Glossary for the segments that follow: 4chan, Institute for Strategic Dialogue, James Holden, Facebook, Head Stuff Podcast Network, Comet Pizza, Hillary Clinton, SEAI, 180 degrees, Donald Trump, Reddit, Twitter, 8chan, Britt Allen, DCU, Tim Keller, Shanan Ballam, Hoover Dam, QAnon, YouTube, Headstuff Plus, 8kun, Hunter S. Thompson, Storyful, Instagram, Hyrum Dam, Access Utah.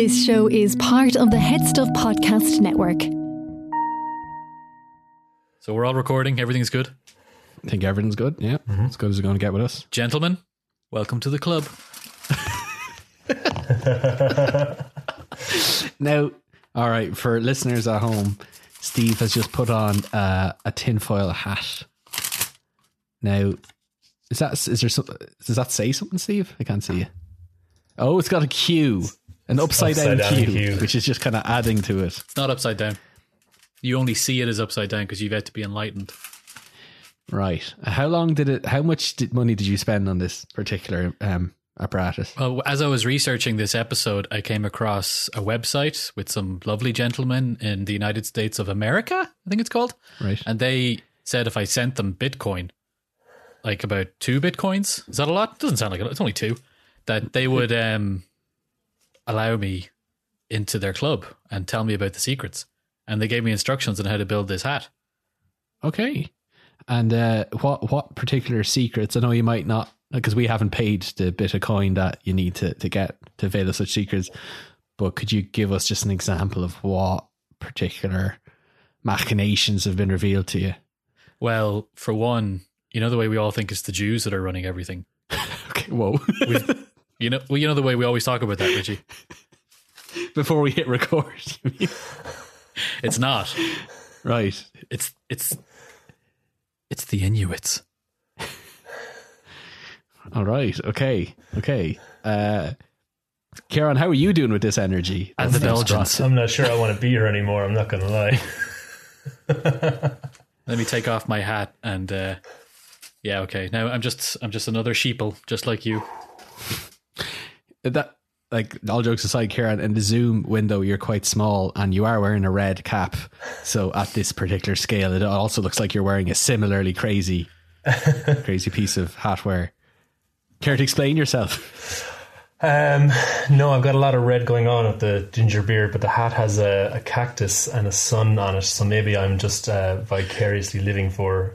This show is part of the Head Stuff Podcast Network. So we're all recording. Everything's good. I think everything's good. Yeah. Mm-hmm. As good as it's going to get with us. Gentlemen, welcome to the club. Now, all right, for listeners at home, Steve has just put on a tinfoil hat. Now, does that say something, Steve? I can't see you. Oh, it's got a Q. An upside down Q, which is just kind of adding to it. It's not upside down. You only see it as upside down because you've had to be enlightened. Right. How much money did you spend on this particular apparatus? Well, as I was researching this episode, I came across a website with some lovely gentlemen in the United States of America, I think it's called. Right. And they said if I sent them Bitcoin, like about 2 bitcoins, is that a lot? Doesn't sound like a lot. It's only 2. That they would... allow me into their club and tell me about the secrets. And they gave me instructions on how to build this hat. Okay. And what particular secrets? I know you might not, because we haven't paid the bit of coin that you need to get to avail of such secrets, but could you give us just an example of what particular machinations have been revealed to you? Well, for one, you know the way we all think it's the Jews that are running everything. Okay, whoa. You know the way we always talk about that, Richie. Before we hit record, it's not right. It's the Inuits. All right. Okay. Ciarán, how are you doing with this energy? And the Belgians. I'm not sure I want to be here anymore. I'm not going to lie. Let me take off my hat and yeah. Okay. Now I'm just another sheeple, just like you. That, like, all jokes aside, Ciarán, in the Zoom window you're quite small and you are wearing a red cap, so at this particular scale it also looks like you're wearing a similarly crazy piece of hat wear. Care to explain yourself? No, I've got a lot of red going on with the ginger beer, but the hat has a cactus and a sun on it, so maybe I'm just vicariously living for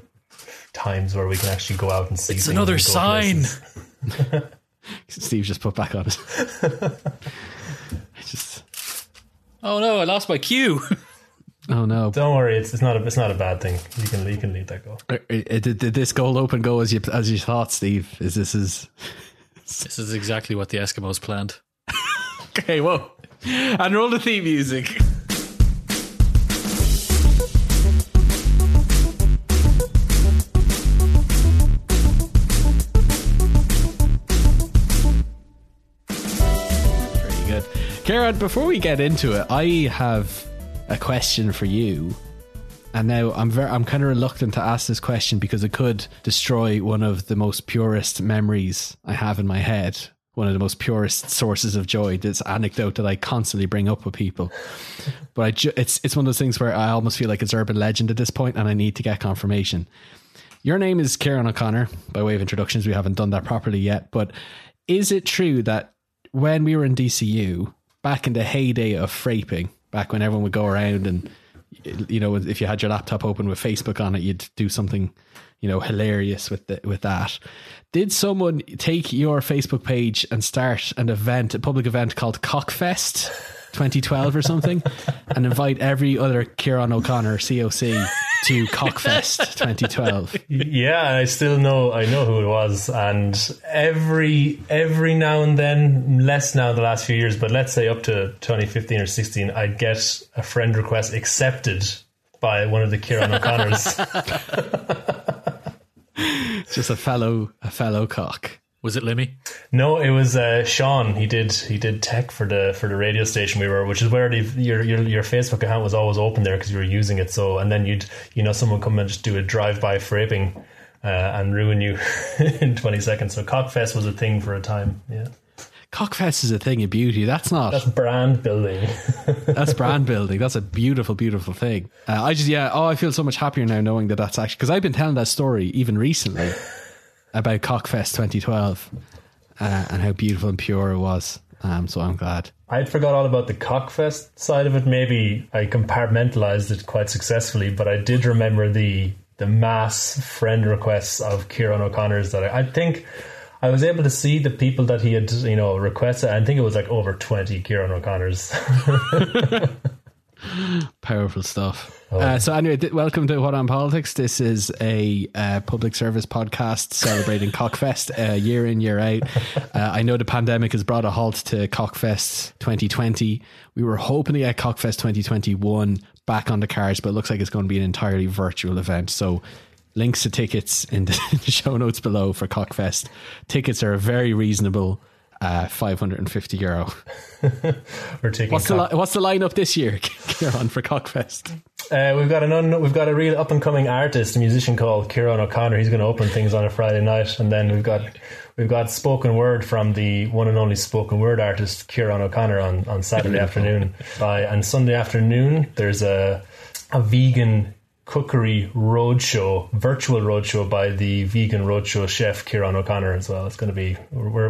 times where we can actually go out and see. It's another sign. Steve just put back on it. Oh no! I lost my cue. Oh no! Don't worry, it's not a bad thing. You can leave that go. Did this go as you thought, Steve? This is exactly what the Eskimos planned. Okay, whoa! And roll the theme music. Ciarán, before we get into it, I have a question for you. And now I'm kind of reluctant to ask this question because it could destroy one of the most purest memories I have in my head. One of the most purest sources of joy. This anecdote that I constantly bring up with people. But it's one of those things where I almost feel like it's urban legend at this point and I need to get confirmation. Your name is Ciarán O'Connor. By way of introductions, we haven't done that properly yet. But is it true that when we were in DCU... back in the heyday of fraping, back when everyone would go around and, you know, if you had your laptop open with Facebook on it, you'd do something, you know, hilarious with that. Did someone take your Facebook page and start an event, a public event called Cockfest 2012 or something, and invite every other Ciarán O'Connor COC to Cockfest 2012? Yeah, I know who it was, and every now and then, less now in the last few years, but let's say up to 2015 or 16, I'd get a friend request accepted by one of the Ciarán O'Connors. Just a fellow cock. Was it Lemmy? No, it was Sean. He did tech for the radio station we were, which is where your Facebook account was always open there because you were using it. So, and then someone come and just do a drive-by fraping and ruin you in 20 seconds. So Cockfest was a thing for a time. Yeah, Cockfest is a thing of beauty. That's brand building. That's brand building. That's a beautiful, beautiful thing. I feel so much happier now knowing that that's actually, because I've been telling that story even recently. About Cockfest 2012 and how beautiful and pure it was. So I'm glad. I'd forgot all about the Cockfest side of it. Maybe I compartmentalized it quite successfully, but I did remember the mass friend requests of Ciarán O'Connor's that I think... I was able to see the people that he had, you know, requested. I think it was like over 20 Ciarán O'Connors. Powerful stuff. Oh. So anyway, welcome to What On Politics. This is a public service podcast celebrating Cockfest year in, year out. I know the pandemic has brought a halt to Cockfest 2020. We were hoping to get Cockfest 2021 back on the cards, but it looks like it's going to be an entirely virtual event. So links to tickets in the show notes below for Cockfest. Tickets are a very reasonable €550. We're taking what's the lineup this year, Ciarán, for Cockfest? We've got a real up and coming artist, a musician called Ciarán O'Connor. He's going to open things on a Friday night, and then we've got spoken word from the one and only spoken word artist Ciarán O'Connor on Saturday afternoon. And Sunday afternoon, there's a vegan cookery roadshow, virtual roadshow by the vegan roadshow chef Ciarán O'Connor as well. It's going to be we're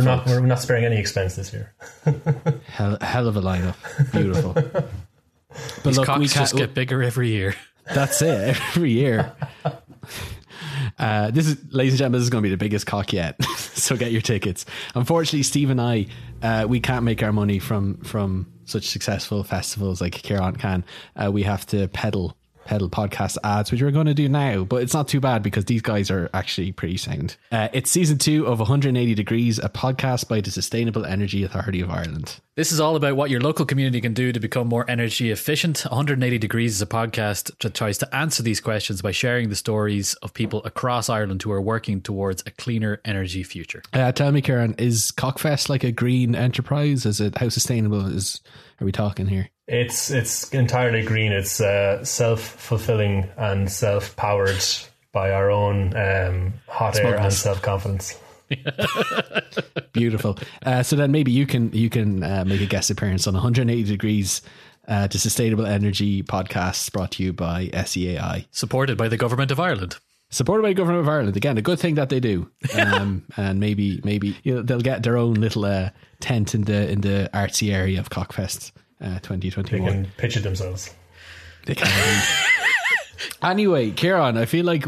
not sparing any expense this year. hell of a lineup, beautiful. But these cocks just get bigger every year. That's it, every year. This is, ladies and gentlemen, this is going to be the biggest cock yet. So get your tickets. Unfortunately, Steve and I, we can't make our money from such successful festivals like Ciarán can. We have to pedal podcast ads, which we're going to do now, but it's not too bad because these guys are actually pretty sound. It's season 2 of 180 degrees, a podcast by the Sustainable Energy Authority of Ireland. This is all about what your local community can do to become more energy efficient. 180 degrees is a podcast that tries to answer these questions by sharing the stories of people across Ireland who are working towards a cleaner energy future. Tell me, Ciarán, is Cockfest like a green enterprise? Is it, how sustainable are we talking here? It's entirely green. It's self-fulfilling and self-powered by our own hot air and self-confidence. Beautiful. So then maybe you can make a guest appearance on 180 degrees, the Sustainable Energy Podcast, brought to you by SEAI, supported by the government of Ireland. Again, a good thing that they do. And maybe you know, they'll get their own little tent in the artsy area of Cockfest 2021. They can pitch it themselves. They can. Anyway, Ciarán, I feel like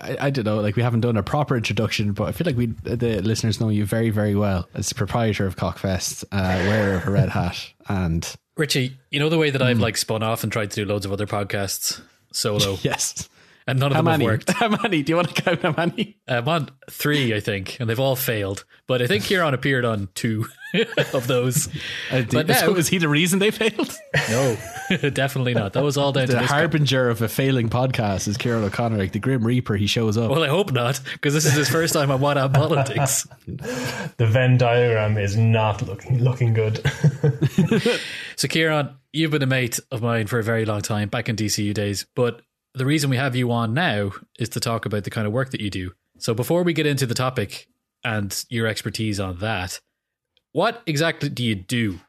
I don't know, like we haven't done a proper introduction, but I feel like the listeners know you very, very well as the proprietor of Cockfest, wearer of a red hat, and Richie. You know the way that I've like spun off and tried to do loads of other podcasts solo. Yes. And none of them have worked. How many? Do you want to count how many? I'm on 3, I think, and they've all failed. But I think Ciarán appeared on 2 of those. But now, was he the reason they failed? No, definitely not. That was all down to the harbinger of a failing podcast is Ciarán O'Connor, like the Grim Reaper. He shows up. Well, I hope not, because this is his first time on What On Politics. The Venn diagram is not looking good. So, Ciarán, you've been a mate of mine for a very long time, back in DCU days, but the reason we have you on now is to talk about the kind of work that you do. So before we get into the topic and your expertise on that, what exactly do you do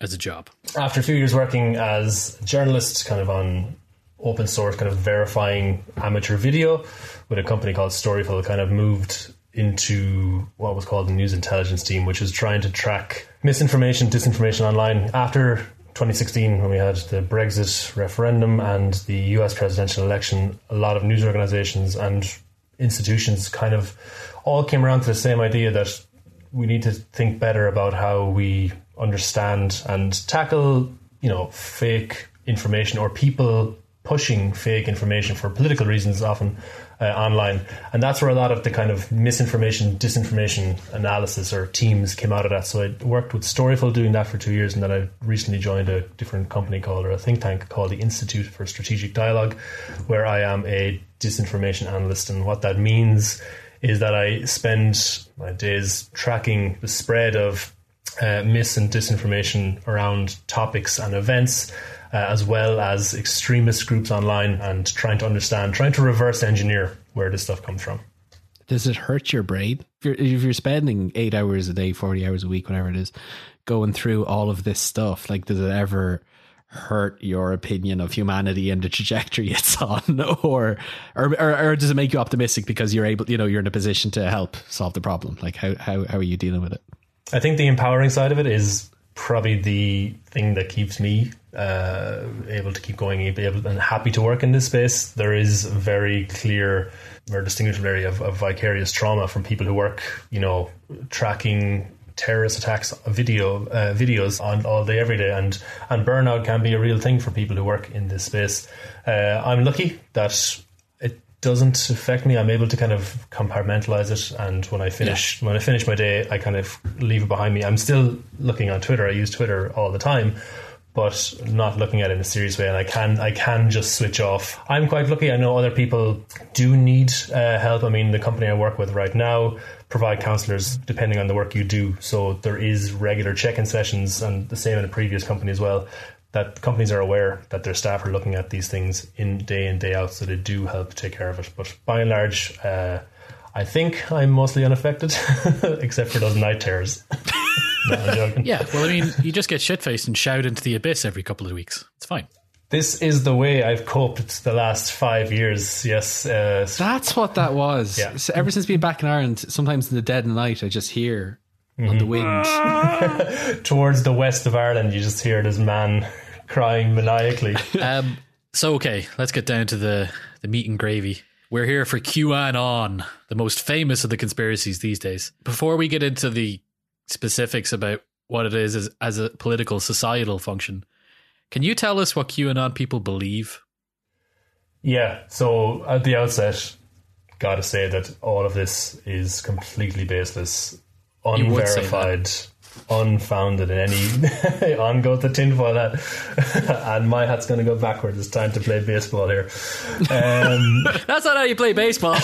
as a job? After a few years working as a journalist, kind of on open source, kind of verifying amateur video with a company called Storyful, kind of moved into what was called the news intelligence team, which is trying to track misinformation, disinformation online. After 2016, when we had the Brexit referendum and the US presidential election, a lot of news organizations and institutions kind of all came around to the same idea that we need to think better about how we understand and tackle, you know, fake information or people pushing fake information for political reasons often online. And that's where a lot of the kind of misinformation, disinformation analysis or teams came out of that. So I worked with Storyful doing that for 2 years, and then I recently joined a different company called, or a think tank called, the Institute for Strategic Dialogue, where I am a disinformation analyst. And what that means is that I spend my days tracking the spread of mis and disinformation around topics and events, as well as extremist groups online, and trying to reverse engineer where this stuff comes from. Does it hurt your brain? If you're spending 8 hours a day, 40 hours a week, whatever it is, going through all of this stuff, like, does it ever hurt your opinion of humanity and the trajectory it's on? Or does it make you optimistic because you're able, you know, you're in a position to help solve the problem? Like, how are you dealing with it? I think the empowering side of it is probably the thing that keeps me able to keep going and happy to work in this space. There is very clear or distinguishable area of vicarious trauma from people who work, you know, tracking terrorist attacks videos on all day, every day. And burnout can be a real thing for people who work in this space. I'm lucky that it doesn't affect me. I'm able to kind of compartmentalize it. And when I finish my day, I kind of leave it behind me. I'm still looking on Twitter. I use Twitter all the time, but not looking at it in a serious way. And I can just switch off. I'm quite lucky. I know other people do need help. I mean, the company I work with right now provide counselors depending on the work you do. So there is regular check-in sessions, and the same in a previous company as well, that companies are aware that their staff are looking at these things in, day out. So they do help take care of it. But by and large, I think I'm mostly unaffected, except for those night terrors. No, yeah, well, I mean, you just get shit-faced and shout into the abyss every couple of weeks. It's fine. This is the way I've coped the last 5 years, yes. That's what that was. Yeah. So ever since being back in Ireland, sometimes in the dead of night, I just hear on the wind. Towards the west of Ireland, you just hear this man crying maniacally. So, okay, let's get down to the meat and gravy. We're here for QAnon, the most famous of the conspiracies these days. Before we get into the specifics about what it is as a political societal function, can you tell us what QAnon people believe? Yeah, so at the outset, gotta say that all of this is completely baseless, unverified, unfounded in any... on goes the tinfoil hat. And my hat's going to go backwards. It's time to play baseball here. That's not how you play baseball.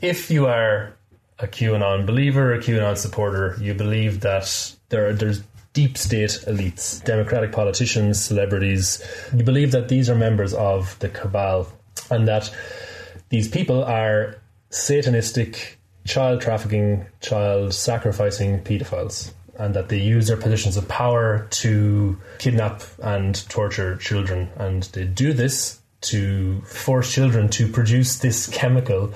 If you are a QAnon believer, a QAnon supporter, you believe that there's deep state elites, democratic politicians, celebrities. You believe that these are members of the cabal and that these people are satanistic, child trafficking, child sacrificing pedophiles, and that they use their positions of power to kidnap and torture children. And they do this to force children to produce this chemical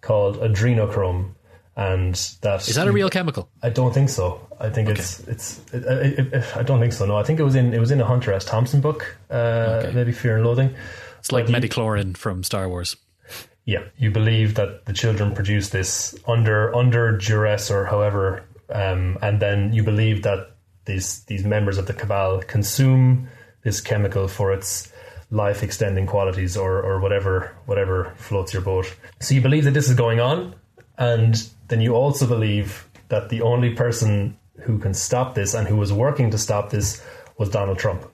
called adrenochrome. And that is that a real chemical? I don't think so. I think okay. I don't think so. No, I think it was in a Hunter S. Thompson book, maybe Fear and Loathing. It's like Medichlorine from Star Wars. Yeah, you believe that the children produce this under duress or however, and then you believe that these members of the cabal consume this chemical for its life extending qualities or whatever floats your boat. So you believe that this is going on. And then you also believe that the only person who can stop this and who was working to stop this was Donald Trump,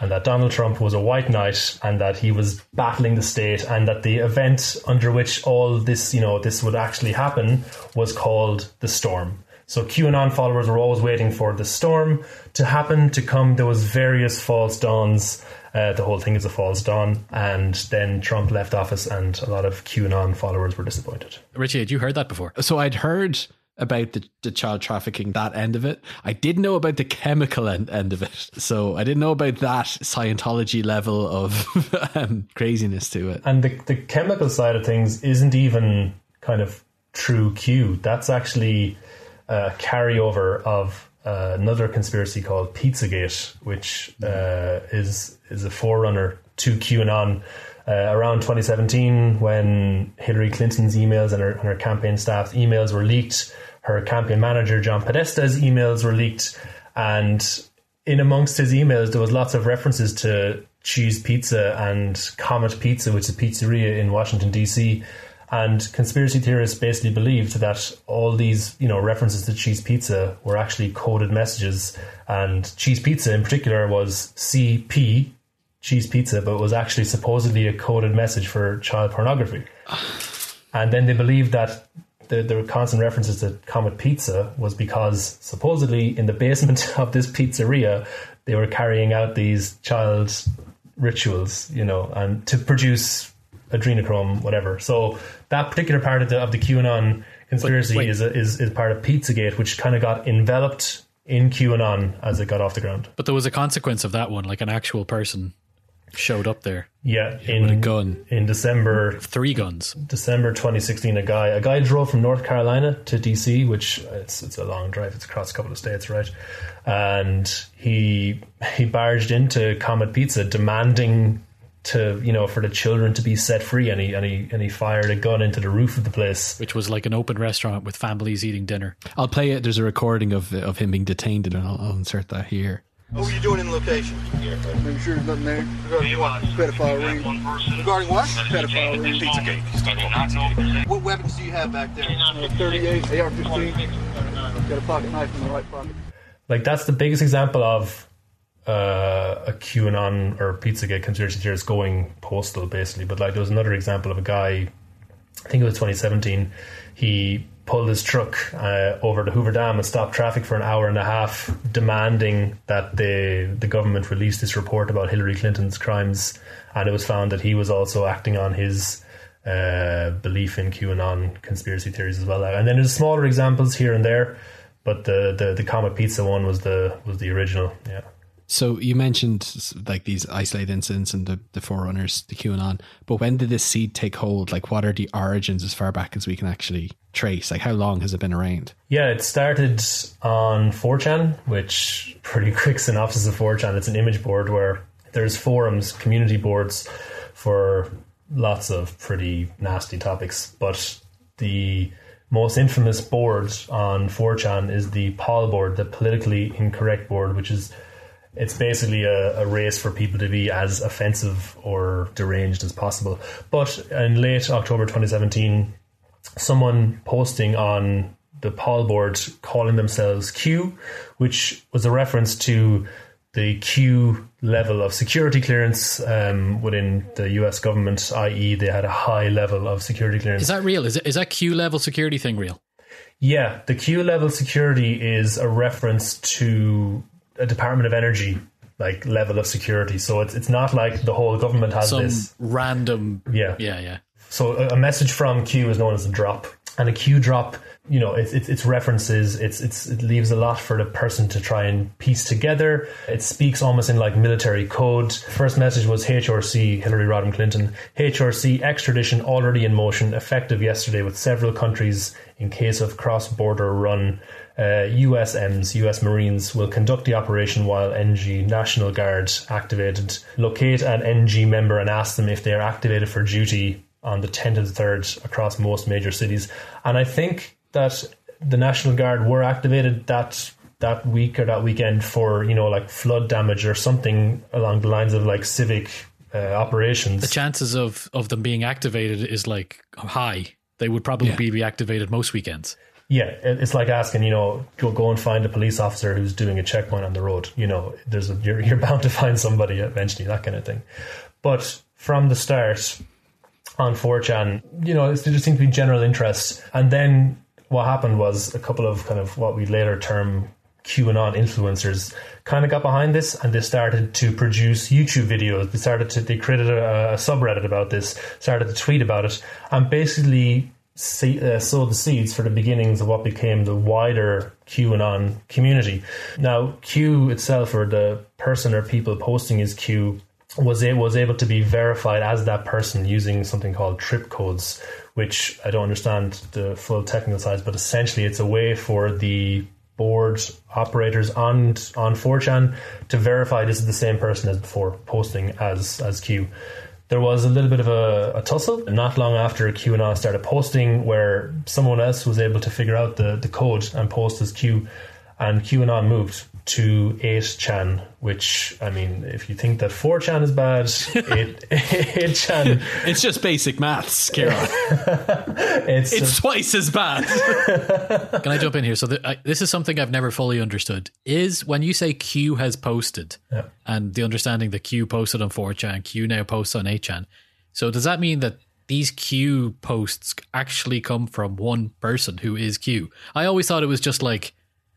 and that Donald Trump was a white knight and that he was battling the state, and that the event under which all this, you know, this would actually happen was called the storm. So QAnon followers were always waiting for the storm to happen, to come. There was various false dawns. The whole thing is a false dawn. And then Trump left office and a lot of QAnon followers were disappointed. Richie, had you heard that before? So I'd heard about the child trafficking, that end of it. I didn't know about the chemical end of it. So I didn't know about that Scientology level of craziness to it. And the chemical side of things isn't even kind of true Q. That's actually a carryover of another conspiracy called Pizzagate, which is a forerunner to QAnon. Around 2017, when Hillary Clinton's emails and her campaign staff's emails were leaked, her campaign manager John Podesta's emails were leaked, and in amongst his emails there was lots of references to cheese pizza and Comet Pizza, which is a pizzeria in Washington DC. And conspiracy theorists basically believed that all these, you know, references to cheese pizza were actually coded messages. And cheese pizza in particular was CP, cheese pizza, but it was actually supposedly a coded message for child pornography. And then they believed that there were constant references to Comet Pizza was because supposedly in the basement of this pizzeria, they were carrying out these child rituals, you know, and to produce adrenochrome, whatever. So that particular part of the QAnon conspiracy is part of Pizzagate, which kind of got enveloped in QAnon as it got off the ground. But there was a consequence of that one, like an actual person showed up there. Yeah, with a gun. In December. 3 guns. December 2016, a guy drove from North Carolina to DC, which it's a long drive. It's across a couple of states, right? And he barged into Comet Pizza demanding to, you know, for the children to be set free, and he fired a gun into the roof of the place, which was like an open restaurant with families eating dinner. I'll play it. There's a recording of him being detained, and I'll insert that here. What were you doing in the location? Yeah, making sure there's nothing there. Regarding what? Pedophile ring. Regarding what? Pedophile ring. Pizzagate. What weapons do you have back there? .38, AR-15. Got a pocket knife in the right pocket. Like, that's the biggest example of a QAnon or Pizzagate conspiracy theorist going postal, basically. But like, there was another example of a guy, I think it was 2017, he pulled his truck over the Hoover Dam and stopped traffic for an hour and a half, demanding that the government release this report about Hillary Clinton's crimes. And it was found that he was also acting on his belief in QAnon conspiracy theories as well. And then there's smaller examples here and there, but the Comet Pizza one was the original, yeah. So you mentioned like these isolated incidents and the forerunners, the QAnon, but when did this seed take hold? Like, what are the origins as far back as we can actually trace? Like, how long has it been around? Yeah, it started on 4chan, which, pretty quick synopsis of 4chan, it's an image board where there's forums, community boards for lots of pretty nasty topics. But the most infamous board on 4chan is the Pol board, the politically incorrect board, which is... it's basically a race for people to be as offensive or deranged as possible. But in late October 2017, someone posting on the Pol board calling themselves Q, which was a reference to the Q level of security clearance within the US government, i.e. they had a high level of security clearance. Is that real? Is that Q level security thing real? Yeah, the Q level security is a reference to... a Department of Energy like level of security, so it's not like the whole government has some this random yeah. So a message from Q is known as a drop, and a Q drop, you know, it's references, it leaves a lot for the person to try and piece together. It speaks almost in like military code. First message was HRC, Hillary Rodham Clinton, HRC extradition already in motion, effective yesterday with several countries in case of cross-border run. USMs, US Marines, will conduct the operation while NG National Guard activated. Locate an NG member and ask them if they are activated for duty on the 10th of the 3rd across most major cities. And I think that the National Guard were activated that week or that weekend for, you know, like flood damage or something along the lines of like civic operations. The chances of them being activated is like high. They would probably be reactivated most weekends. Yeah, it's like asking, you know, go and find a police officer who's doing a checkpoint on the road. You know, you're bound to find somebody eventually, that kind of thing. But from the start on 4chan, you know, there just seemed to be general interest. And then what happened was a couple of kind of what we later term QAnon influencers kind of got behind this, and they started to produce YouTube videos. They created a subreddit about this, started to tweet about it, and basically... sow the seeds for the beginnings of what became the wider QAnon community. Now, Q itself, or the person or people posting his Q, was able to be verified as that person using something called trip codes, which I don't understand the full technical size, but essentially it's a way for the board operators on 4chan to verify this is the same person as before, posting as Q. There was a little bit of a tussle not long after QAnon started posting, where someone else was able to figure out the code and post as Q, and QAnon moved to 8chan, which, I mean, if you think that 4chan is bad, 8chan... it's just basic maths, Ciarán. it's twice as bad. Can I jump in here? So this is something I've never fully understood, is when you say Q has posted, and the understanding that Q posted on 4chan, Q now posts on 8chan. So does that mean that these Q posts actually come from one person who is Q? I always thought it was just like...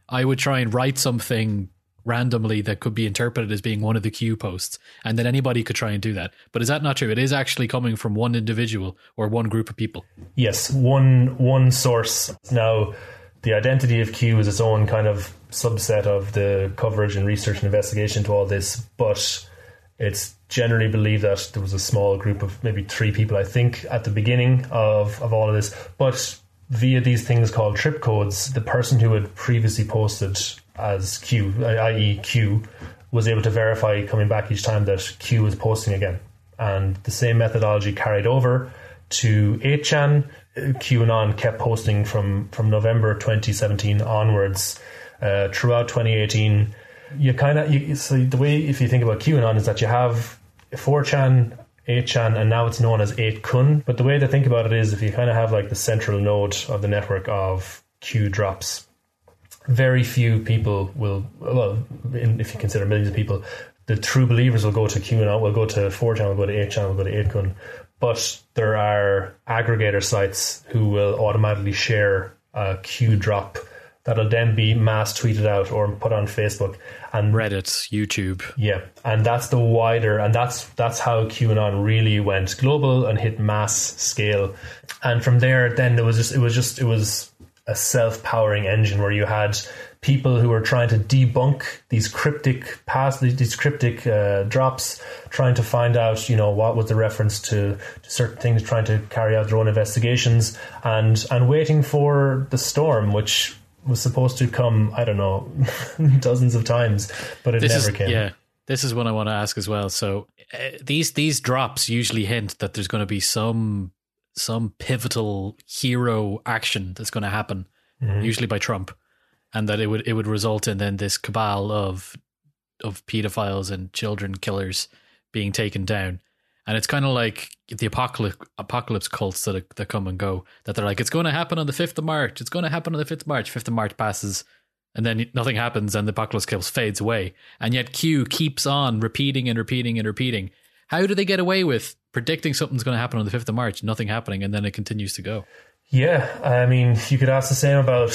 I would try and write something randomly that could be interpreted as being one of the Q posts, and then anybody could try and do that. But is that not true? It is actually coming from one individual or one group of people. Yes, one source. Now, the identity of Q is its own kind of subset of the coverage and research and investigation to all this, but it's generally believe that there was a small group of maybe three people, I think, at the beginning of all of this. But via these things called trip codes, the person who had previously posted as Q, i.e. Q, was able to verify coming back each time that Q was posting again. And the same methodology carried over to 8chan. QAnon kept posting from November 2017 onwards throughout 2018. So the way, if you think about QAnon, is that you have 4chan, 8chan, and now it's known as 8kun. But the way to think about it is if you kind of have like the central node of the network of Q drops, very few people will, well, if you consider millions of people, the true believers will go to QAnon, will go to 4chan, will go to 8chan, will go to 8kun. But there are aggregator sites who will automatically share a Q drop that'll then be mass tweeted out or put on Facebook and Reddit, YouTube. Yeah. And that's the wider, and that's how QAnon really went global and hit mass scale. And from there, then it was a self-powering engine where you had people who were trying to debunk these cryptic drops, trying to find out, you know, what was the reference to certain things, trying to carry out their own investigations and waiting for the storm, which was supposed to come, I don't know, dozens of times, but it never came. Yeah, this is what I want to ask as well. So these drops usually hint that there's going to be some pivotal hero action that's going to happen, mm-hmm. usually by Trump, and that it would result in then this cabal of pedophiles and children killers being taken down. And it's kind of like the apocalypse cults that come and go, that they're like, it's going to happen on the 5th of March. It's going to happen on the 5th of March. 5th of March passes and then nothing happens and the apocalypse cult fades away. And yet Q keeps on repeating and repeating and repeating. How do they get away with predicting something's going to happen on the 5th of March, nothing happening, and then it continues to go? Yeah, I mean, you could ask the same about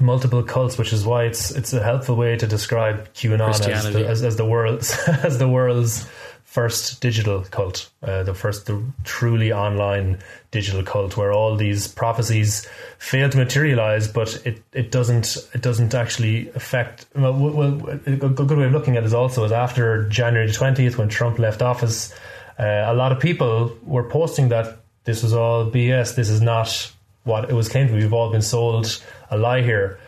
multiple cults, which is why it's a helpful way to describe QAnon as the world's first digital cult, the truly online digital cult, where all these prophecies fail to materialize, but it doesn't actually affect. Well, a good way of looking at it is also is after January 20th, when Trump left office, a lot of people were posting that this was all BS. This is not what it was claimed to be. We've all been sold a lie here,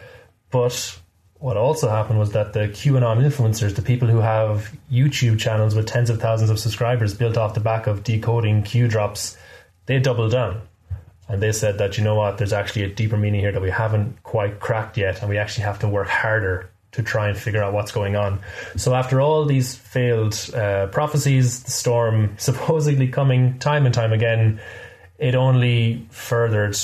but what also happened was that the QAnon influencers, the people who have YouTube channels with tens of thousands of subscribers built off the back of decoding Q drops, they doubled down. And they said that, you know what, there's actually a deeper meaning here that we haven't quite cracked yet, and we actually have to work harder to try and figure out what's going on. So after all these failed prophecies, the storm supposedly coming time and time again, it only furthered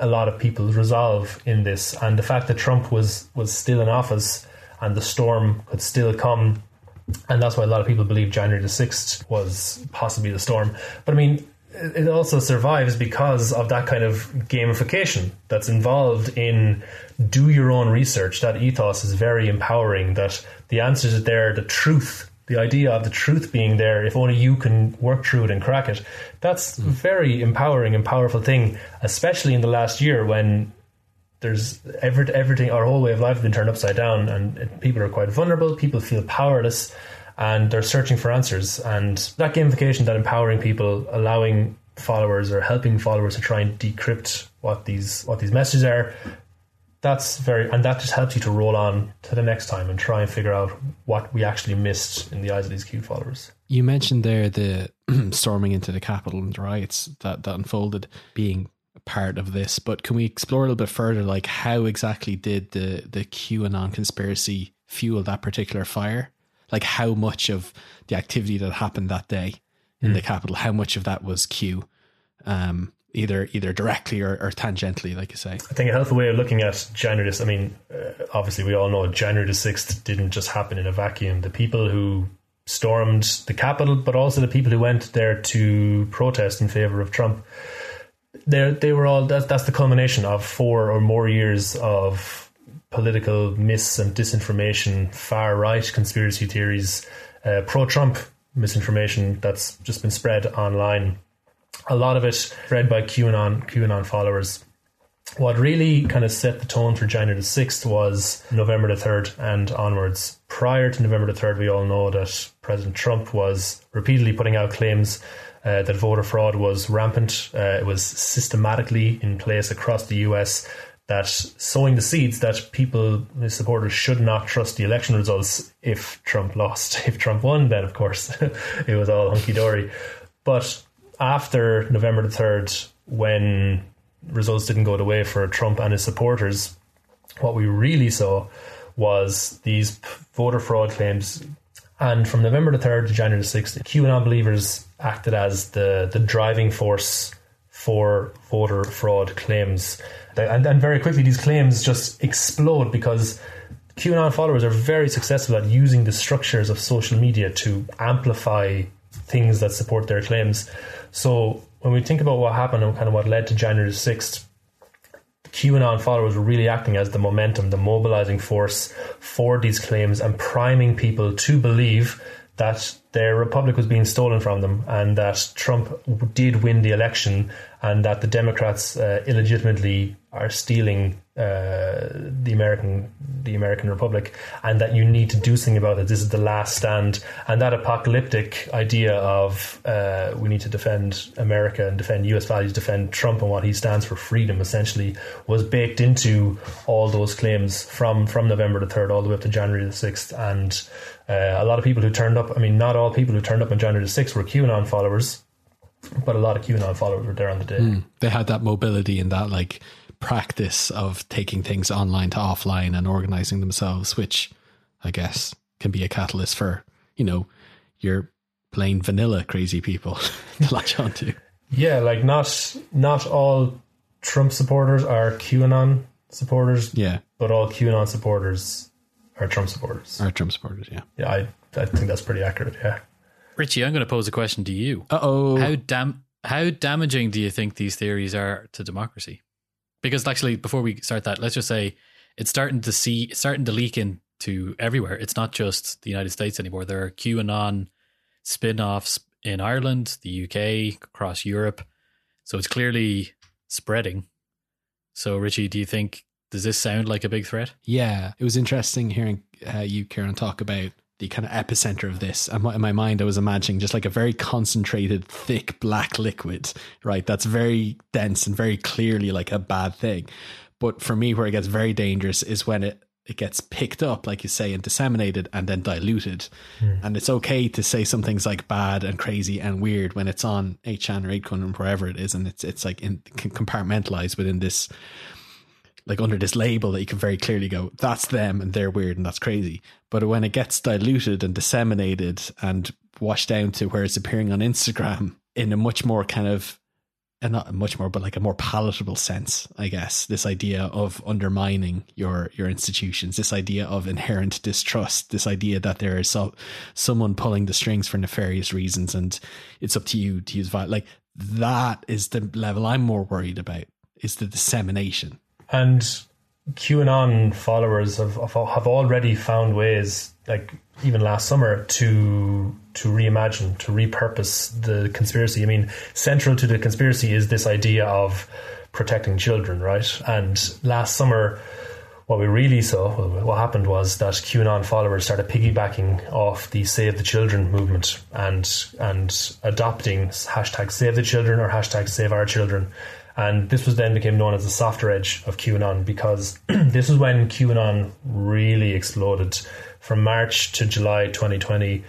a lot of people's resolve in this, and the fact that Trump was still in office and the storm could still come, and that's why a lot of people believe January the 6th was possibly the storm. But I mean, it also survives because of that kind of gamification that's involved in do your own research. That ethos is very empowering, that the answers are there, the truth, the idea of the truth being there, if only you can work through it and crack it. That's a very empowering and powerful thing, especially in the last year when there's everything, our whole way of life has been turned upside down, and people are quite vulnerable, people feel powerless, and they're searching for answers. And that gamification, that empowering people, allowing followers or helping followers to try and decrypt what these messages are, and that just helps you to roll on to the next time and try and figure out what we actually missed in the eyes of these Q followers. You mentioned there the storming into the Capitol and the riots that unfolded being a part of this, but can we explore a little bit further, like how exactly did the QAnon conspiracy fuel that particular fire? Like how much of the activity that happened that day in the Capitol, how much of that was Q? Either directly or tangentially, like you say. I think a healthy way of looking at January, obviously we all know January the 6th didn't just happen in a vacuum. The people who stormed the Capitol, but also the people who went there to protest in favor of Trump, they were all, that's the culmination of 4 or more years of political myths and disinformation, far-right conspiracy theories, pro-Trump misinformation that's just been spread online. A lot of it read by QAnon followers. what really kind of set the tone for January the 6th was November the 3rd and onwards. Prior to November the 3rd, we all know that President Trump was repeatedly putting out claims that voter fraud was rampant. It was systematically in place across the US, that sowing the seeds that people, his supporters, should not trust the election results if Trump lost. If Trump won, then, of course, it was all hunky-dory. But after November the 3rd, when results didn't go the way for Trump and his supporters, what we really saw was these voter fraud claims. And from November the 3rd to January the 6th, QAnon believers acted as the driving force for voter fraud claims. And very quickly, these claims just explode because QAnon followers are very successful at using the structures of social media to amplify things that support their claims. So when we think about what happened and kind of what led to January 6th, QAnon followers were really acting as the momentum, the mobilizing force for these claims and priming people to believe that their republic was being stolen from them and that Trump did win the election and that the Democrats illegitimately are stealing the American republic, and that you need to do something about it. This is the last stand. And that apocalyptic idea of we need to defend America and defend US values, defend Trump and what he stands for, freedom, essentially, was baked into all those claims from November the 3rd all the way up to January the 6th. And a lot of people who turned up, I mean, not all people who turned up on January the 6th were QAnon followers, but a lot of QAnon followers were there on the day. They had that mobility and that like practice of taking things online to offline and organizing themselves, which I guess can be a catalyst for, you know, your plain vanilla crazy people to latch onto. Yeah, like not all Trump supporters are QAnon supporters. Yeah, but all QAnon supporters are Trump supporters. Yeah, I think that's pretty accurate. Yeah, Richie, I'm going to pose a question to you. How damaging do you think these theories are to democracy? Because actually, before we start that, let's just say it's starting to leak into everywhere. It's not just the United States anymore. There are QAnon spin-offs in Ireland, the UK, across Europe. So it's clearly spreading. So Richie, does this sound like a big threat? Yeah, it was interesting hearing you, Ciarán, talk about the kind of epicenter of this. And in my mind, I was imagining just like a very concentrated, thick black liquid, right? That's very dense and very clearly like a bad thing. But for me, where it gets very dangerous is when it gets picked up, like you say, and disseminated and then diluted. And it's okay to say some things like bad and crazy and weird when it's on 8chan or 8kun and wherever it is. And it's like compartmentalized within this, like under this label that you can very clearly go, that's them and they're weird and that's crazy. But when it gets diluted and disseminated and washed down to where it's appearing on Instagram in a much more kind of, and not much more, but like a more palatable sense, I guess, this idea of undermining your institutions, this idea of inherent distrust, this idea that there is someone pulling the strings for nefarious reasons and it's up to you to use violence. Like that is the level I'm more worried about, is the dissemination. And QAnon followers have already found ways, like even last summer, to reimagine, to repurpose the conspiracy. I mean, central to the conspiracy is this idea of protecting children, right? And last summer, what happened was that QAnon followers started piggybacking off the Save the Children movement and adopting hashtag Save the Children or hashtag Save Our Children. And this was then became known as the softer edge of QAnon, because this is when QAnon really exploded. From March to July 2020,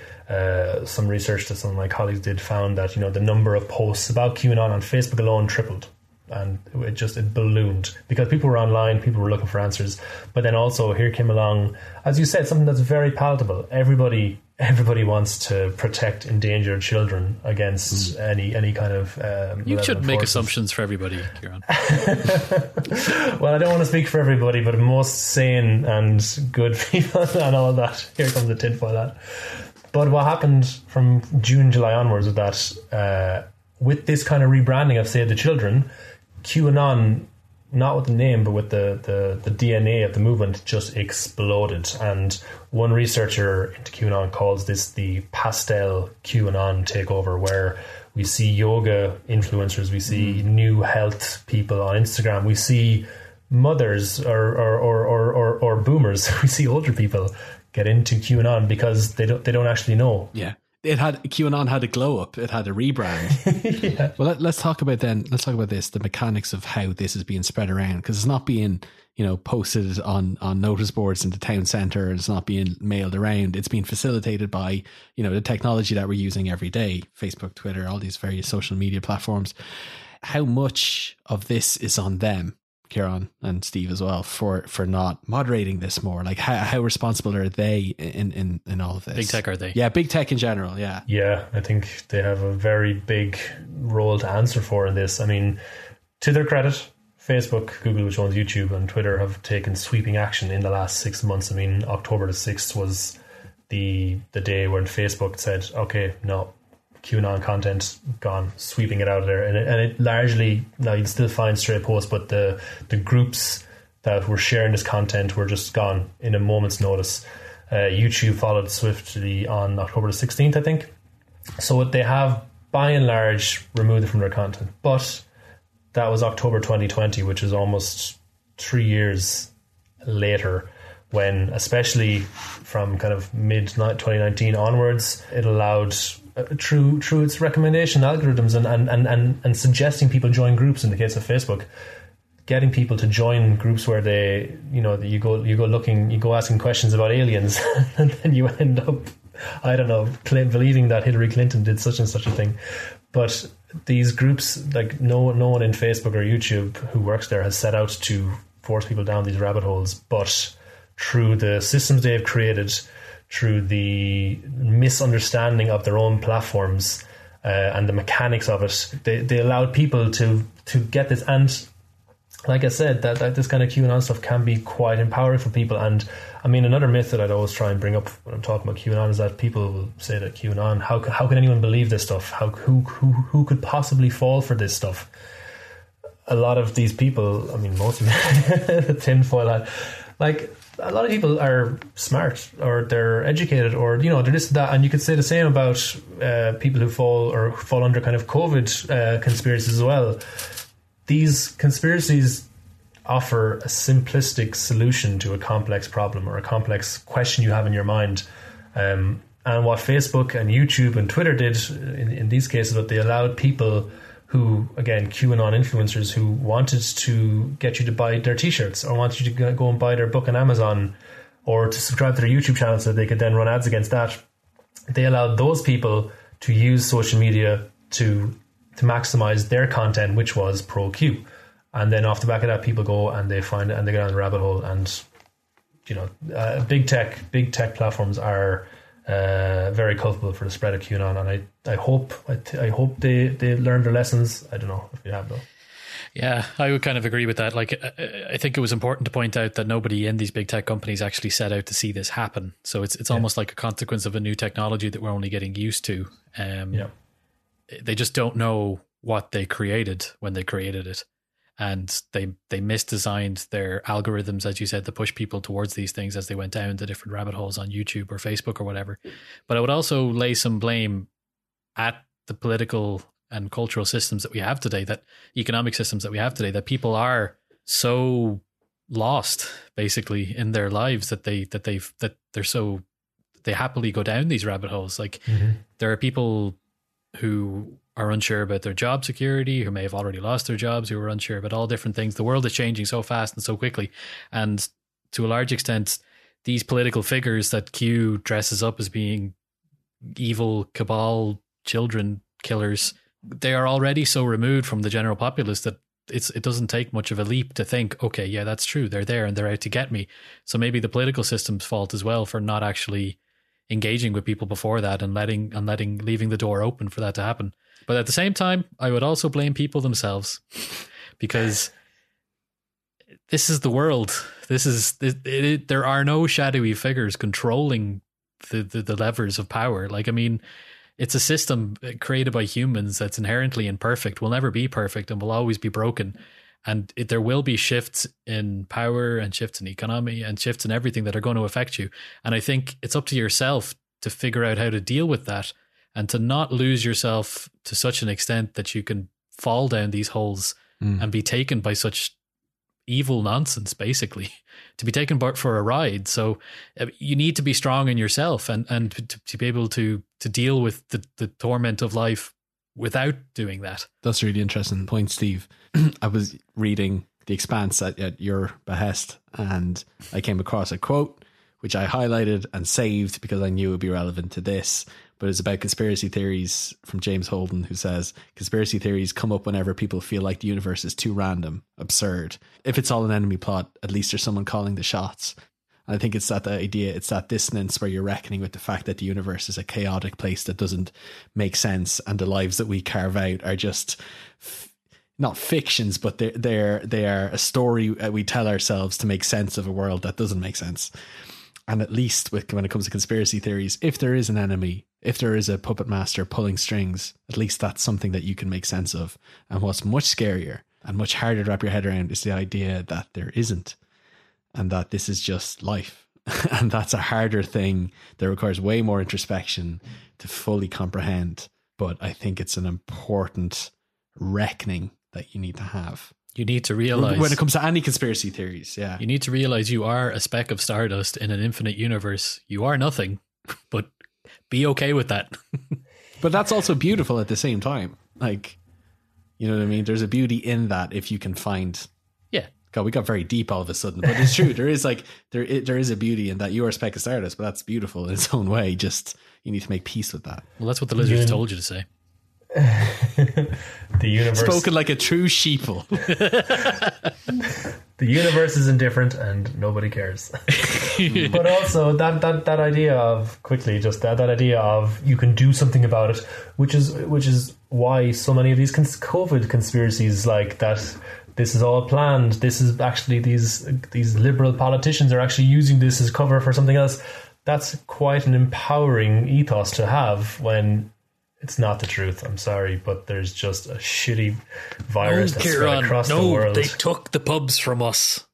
some research that some of my colleagues did found that, you know, the number of posts about QAnon on Facebook alone tripled. And it ballooned because people were online, people were looking for answers. But then also here came along, as you said, something that's very palatable. Everybody wants to protect endangered children against any kind of... you should make assumptions for everybody, Ciarán. Well, I don't want to speak for everybody, but most sane and good people and all that. Here comes the tinfoil hat. But what happened from June, July onwards with that, with this kind of rebranding of Save the Children, QAnon, not with the name, but with the DNA of the movement, just exploded. And one researcher into QAnon calls this the pastel QAnon takeover, where We see yoga influencers. We see new health people on Instagram. We see mothers or boomers. We see older people get into QAnon because they don't actually know. Yeah. QAnon had a glow up. It had a rebrand. Yeah. Well, let's talk about the mechanics of how this is being spread around, because it's not being, posted on notice boards in the town centre. It's not being mailed around. It's being facilitated by, the technology that we're using every day, Facebook, Twitter, all these various social media platforms. How much of this is on them, Ciarán and Steve as well, for not moderating this more? Like how responsible are they in all of this? Big tech, are they? Yeah, big tech in general. Yeah. Yeah. I think they have a very big role to answer for in this. I mean, to their credit, Facebook, Google, which owns YouTube, and Twitter have taken sweeping action in the last 6 months. I mean, October the 6th was the day when Facebook said, okay, no, QAnon content gone, sweeping it out of there, and it largely, now you'd still find stray posts, but the groups that were sharing this content were just gone in a moment's notice. YouTube followed swiftly on October the 16th, I think. So they have by and large removed it from their content, but that was October 2020, which is almost 3 years later, when especially from kind of mid 2019 onwards, it allowed, through its recommendation algorithms and suggesting people join groups, in the case of Facebook, getting people to join groups where they, you go asking questions about aliens, and then you end up, I don't know, believing that Hillary Clinton did such and such a thing. But these groups, like no one in Facebook or YouTube who works there has set out to force people down these rabbit holes, but through the systems they've created, through the misunderstanding of their own platforms and the mechanics of it, they allowed people to get this. And like I said, that this kind of QAnon stuff can be quite empowering for people. And I mean, another myth that I'd always try and bring up when I'm talking about QAnon is that people will say that QAnon, how can anyone believe this stuff? Who could possibly fall for this stuff? A lot of these people, I mean, most of them, the tinfoil hat, like, a lot of people are smart, or they're educated, or they're this, that, and you could say the same about people who fall under kind of COVID conspiracies as well. These conspiracies offer a simplistic solution to a complex problem or a complex question you have in your mind. And what Facebook and YouTube and Twitter did in these cases, that they allowed people who, again, QAnon influencers, who wanted to get you to buy their T-shirts, or wanted you to go and buy their book on Amazon, or to subscribe to their YouTube channel so they could then run ads against that. They allowed those people to use social media to maximize their content, which was pro-Q. And then off the back of that, people go and they find it and they get on the rabbit hole. And, big tech platforms are very culpable for the spread of QAnon, and I hope they learned their lessons. I don't know if you have, though. Yeah, I would kind of agree with that. Like, I think it was important to point out that nobody in these big tech companies actually set out to see this happen. So it's almost like a consequence of a new technology that we're only getting used to. They just don't know what they created when they created it, and they misdesigned their algorithms, as you said, to push people towards these things as they went down the different rabbit holes on YouTube or Facebook or whatever. But I would also lay some blame at the political and cultural systems that we have today, that economic systems that we have today, that people are so lost basically in their lives that they happily go down these rabbit holes. Like, there are people who are unsure about their job security, who may have already lost their jobs, who are unsure about all different things. The world is changing so fast and so quickly. And to a large extent, these political figures that Q dresses up as being evil cabal children killers, they are already so removed from the general populace that it doesn't take much of a leap to think, okay, yeah, that's true. They're there and they're out to get me. So maybe the political system's fault as well for not actually engaging with people before that and leaving the door open for that to happen. But at the same time, I would also blame people themselves, because this is the world. There are no shadowy figures controlling the levers of power. Like, I mean, it's a system created by humans that's inherently imperfect, will never be perfect, and will always be broken. And there will be shifts in power and shifts in economy and shifts in everything that are going to affect you. And I think it's up to yourself to figure out how to deal with that. and to not lose yourself to such an extent that you can fall down these holes and be taken by such evil nonsense, basically, to be taken for a ride. So you need to be strong in yourself and to be able to deal with the torment of life without doing that. That's a really interesting point, Steve. I was reading The Expanse at your behest, and I came across a quote which I highlighted and saved because I knew it would be relevant to this. But it's about conspiracy theories from James Holden, who says, "Conspiracy theories come up whenever people feel like the universe is too random, absurd. If it's all an enemy plot, at least there's someone calling the shots." And I think it's that idea, it's that dissonance where you're reckoning with the fact that the universe is a chaotic place that doesn't make sense, and the lives that we carve out are just not fictions, but they are a story we tell ourselves to make sense of a world that doesn't make sense. And at least when it comes to conspiracy theories, if there is an enemy, if there is a puppet master pulling strings, at least that's something that you can make sense of. And what's much scarier and much harder to wrap your head around is the idea that there isn't, and that this is just life. And that's a harder thing that requires way more introspection to fully comprehend. But I think it's an important reckoning that you need to have. You need to realize when it comes to any conspiracy theories, yeah, you need to realize you are a speck of stardust in an infinite universe. You are nothing, but be okay with that. But that's also beautiful at the same time. Like, you know what I mean? There's a beauty in that if you can find. Yeah. God, we got very deep all of a sudden, but it's true. There is like there is a beauty in that you are a speck of stardust, but that's beautiful in its own way. Just you need to make peace with that. Well, that's what the lizards told you to say. The universe, spoken like a true sheeple. The universe is indifferent and nobody cares. But also that idea of that idea of you can do something about it, which is why so many of these COVID conspiracies, like that this is all planned, this is actually these liberal politicians are actually using this as cover for something else. That's quite an empowering ethos to have when it's not the truth. I'm sorry, but there's just a shitty virus that's spread across the world. They took the pubs from us.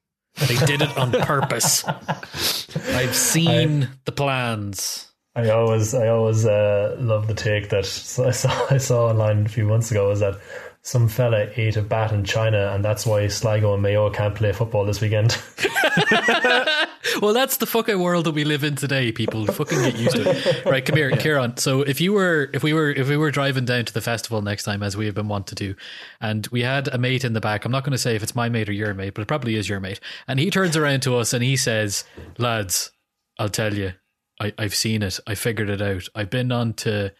They did it on purpose. I've seen the plans. I always love the take that I saw online a few months ago, is that some fella ate a bat in China, and that's why Sligo and Mayo can't play football this weekend. Well, that's the fucking world that we live in today, people. Fucking get used to it. Right, come here, Ciarán. So if we were driving down to the festival next time, as we have been wont to do, and we had a mate in the back, I'm not going to say if it's my mate or your mate, but it probably is your mate, and he turns around to us and he says, "Lads, I'll tell you, I've seen it. I figured it out. I've been on to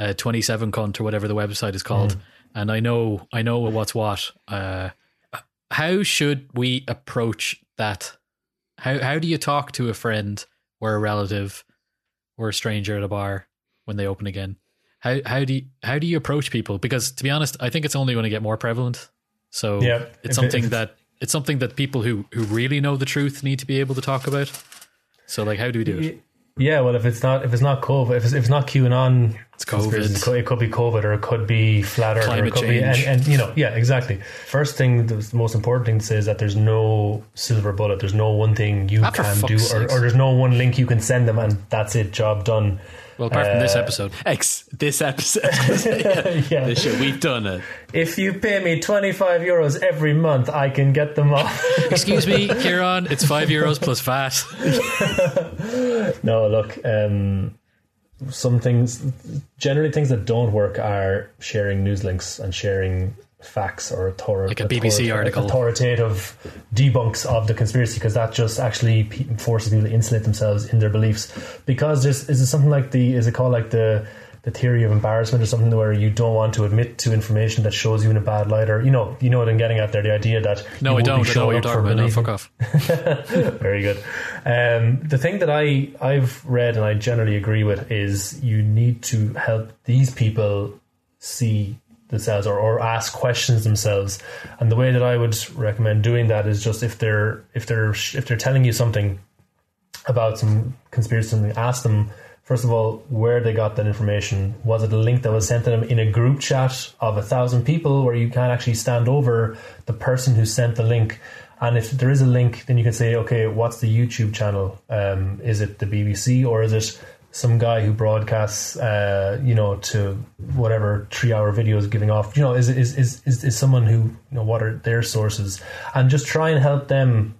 27Cunt or whatever the website is called, and I know what's what. How should we approach that? How do you talk to a friend or a relative or a stranger at a bar when they open again? How do you approach people? Because to be honest, I think it's only going to get more prevalent. So it's something that people who really know the truth need to be able to talk about. So like, how do we do it? Yeah, well, if it's not COVID, if it's not QAnon, it's COVID. It could be COVID, or it could be flat Earth, or it could be and you know, yeah, exactly. First thing, the most important thing to say is that there's no silver bullet. There's no one thing you can do, or there's no one link you can send them, and that's it. Job done. Well, apart from this episode, this episode, yeah. This shit, we've done it. If you pay me 25 euros every month, I can get them off. Excuse me, Ciarán, it's 5 euros plus VAT. No, look, some things, generally things that don't work are sharing news links and sharing facts or like a BBC article, authoritative debunks of the conspiracy, because that just actually forces people to insulate themselves in their beliefs. Because is it called the theory of embarrassment, or something where you don't want to admit to information that shows you in a bad light, or you know what I'm getting at there, the idea that no, I don't show what you're talking about. No, fuck off. Very good. The thing that I've read and I generally agree with is you need to help these people see themselves or ask questions themselves. And the way that I would recommend doing that is just if they're telling you something about some conspiracy, ask them first of all where they got that information. Was it a link that was sent to them in a group chat of 1,000 people where you can't actually stand over the person who sent the link? And if there is a link, then you can say, okay, what's the YouTube channel? Is it the BBC, or is it some guy who broadcasts, you know, to whatever 3-hour videos giving off, you know, is someone who, you know, what are their sources, and just try and help them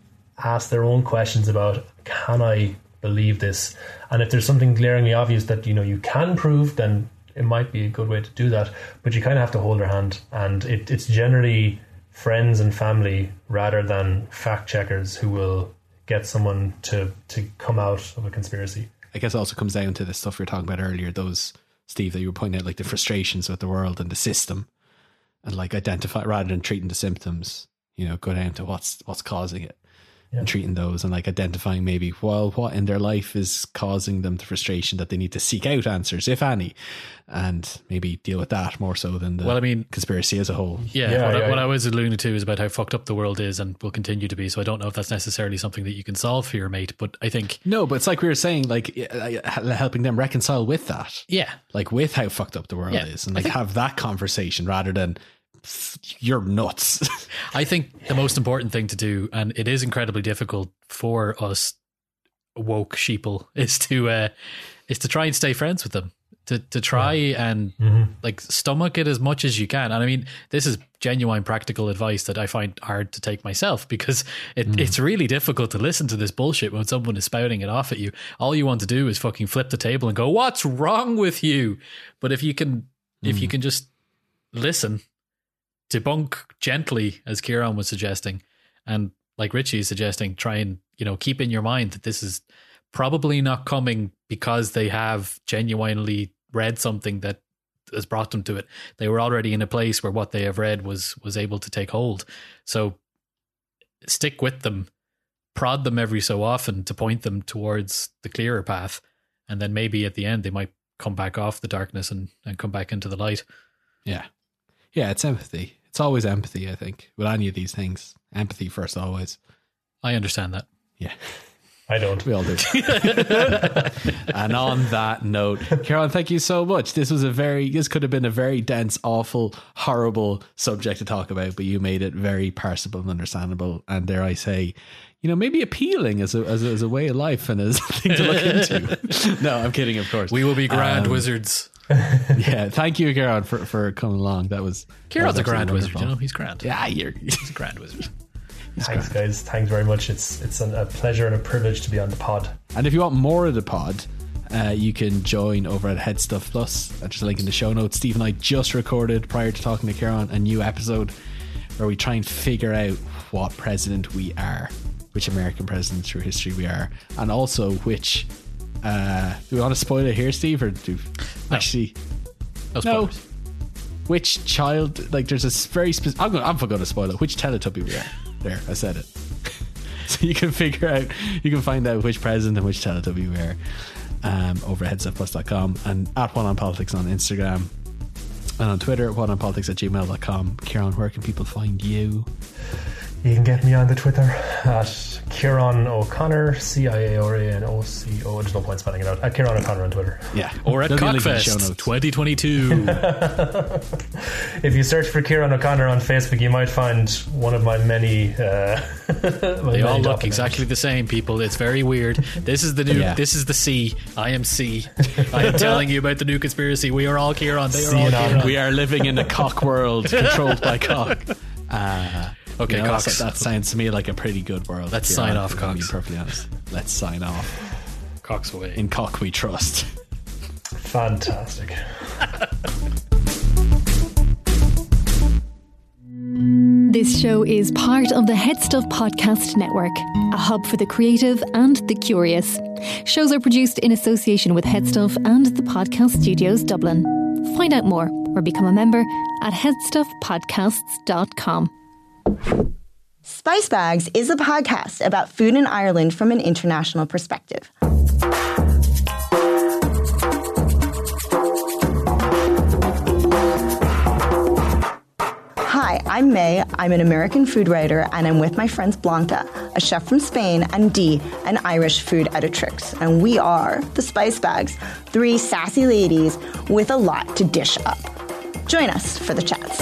ask their own questions about, can I believe this? And if there's something glaringly obvious that, you know, you can prove, then it might be a good way to do that, but you kind of have to hold their hand. And it's generally friends and family rather than fact checkers who will get someone to come out of a conspiracy. I guess it also comes down to the stuff you were talking about earlier, those, Steve, that you were pointing out, like the frustrations with the world and the system, and like identify rather than treating the symptoms, you know, go down to what's causing it. Yeah. And treating those and like identifying maybe, well, what in their life is causing them the frustration that they need to seek out answers, if any, and maybe deal with that more so than the conspiracy as a whole. What I was alluding to is about how fucked up the world is and will continue to be. So I don't know if that's necessarily something that you can solve for your mate, but I think... No, but it's like we were saying, like helping them reconcile with that. Yeah. Like with how fucked up the world is, and like have that conversation rather than... you're nuts. I think the most important thing to do, and it is incredibly difficult for us woke sheeple, is to try and stay friends with them, to try and like stomach it as much as you can. And I mean, this is genuine practical advice that I find hard to take myself, because it's really difficult to listen to this bullshit when someone is spouting it off at you. All you want to do is fucking flip the table and go, what's wrong with you? But if you can just listen, debunk gently, as Ciarán was suggesting, and like Richie is suggesting, try and, you know, keep in your mind that this is probably not coming because they have genuinely read something that has brought them to it. They were already in a place where what they have read was able to take hold. So stick with them, prod them every so often to point them towards the clearer path, and then maybe at the end they might come back off the darkness and come back into the light. Yeah. Yeah, it's empathy. It's always empathy, I think, with any of these things. Empathy first, always. I understand that. Yeah. I don't. We all do. And on that note, Ciarán, thank you so much. This could have been a very dense, awful, horrible subject to talk about, but you made it very parsable and understandable. And dare I say, you know, maybe appealing as a way of life and as a thing to look into. No, I'm kidding, of course. We will be grand wizards. Yeah, thank you, Ciarán, for coming along. Ciarán's a grand wizard, you know. He's grand. Yeah, he's a grand wizard. Thanks, guys. Thanks very much. It's a pleasure and a privilege to be on the pod. And if you want more of the pod, you can join over at Headstuff Plus. There's a link in the show notes. Steve and I just recorded, prior to talking to Ciarán, a new episode where we try and figure out what president we are, which American president through history we are, and also which... do we want to spoil it here, Steve, or do no. Which child? Like, there's a very specific... I'm going to spoil it. Which Teletubby we are? There, I said it. So you can figure out. You can find out which president and which Teletubby we are over at headstuffplus.com, and at One on Politics on Instagram and on Twitter, oneonpolitics@gmail.com. Ciarán, where can people find you? You can get me on the Twitter at Ciarán O'Connor, Ciarán O'Connor. I just don't point spelling it out. At Ciarán O'Connor on Twitter. Yeah. Or at Cockfest 2022. If you search for Ciarán O'Connor on Facebook, you might find one of my many. They all look exactly the same, people. It's very weird. This is the new. Yeah. This is the C. I am C. I am telling you about the new conspiracy. We are all Ciarán. They are all Ciarán. We are living in a cock world controlled by cock. Okay, you know, Cox. That sounds to me like a pretty good world. Let's sign off, Cox. To be perfectly honest. Let's sign off. Cox away. In cock we trust. Fantastic. This show is part of the Head Stuff Podcast Network, a hub for the creative and the curious. Shows are produced in association with Head Stuff and the Podcast Studios Dublin. Find out more or become a member at headstuffpodcasts.com. Spice Bags is a podcast about food in Ireland from an international perspective. Hi, I'm May. I'm an American food writer, and I'm with my friends Blanca, a chef from Spain, and Dee, an Irish food editrix. And we are the Spice Bags, three sassy ladies with a lot to dish up. Join us for the chats.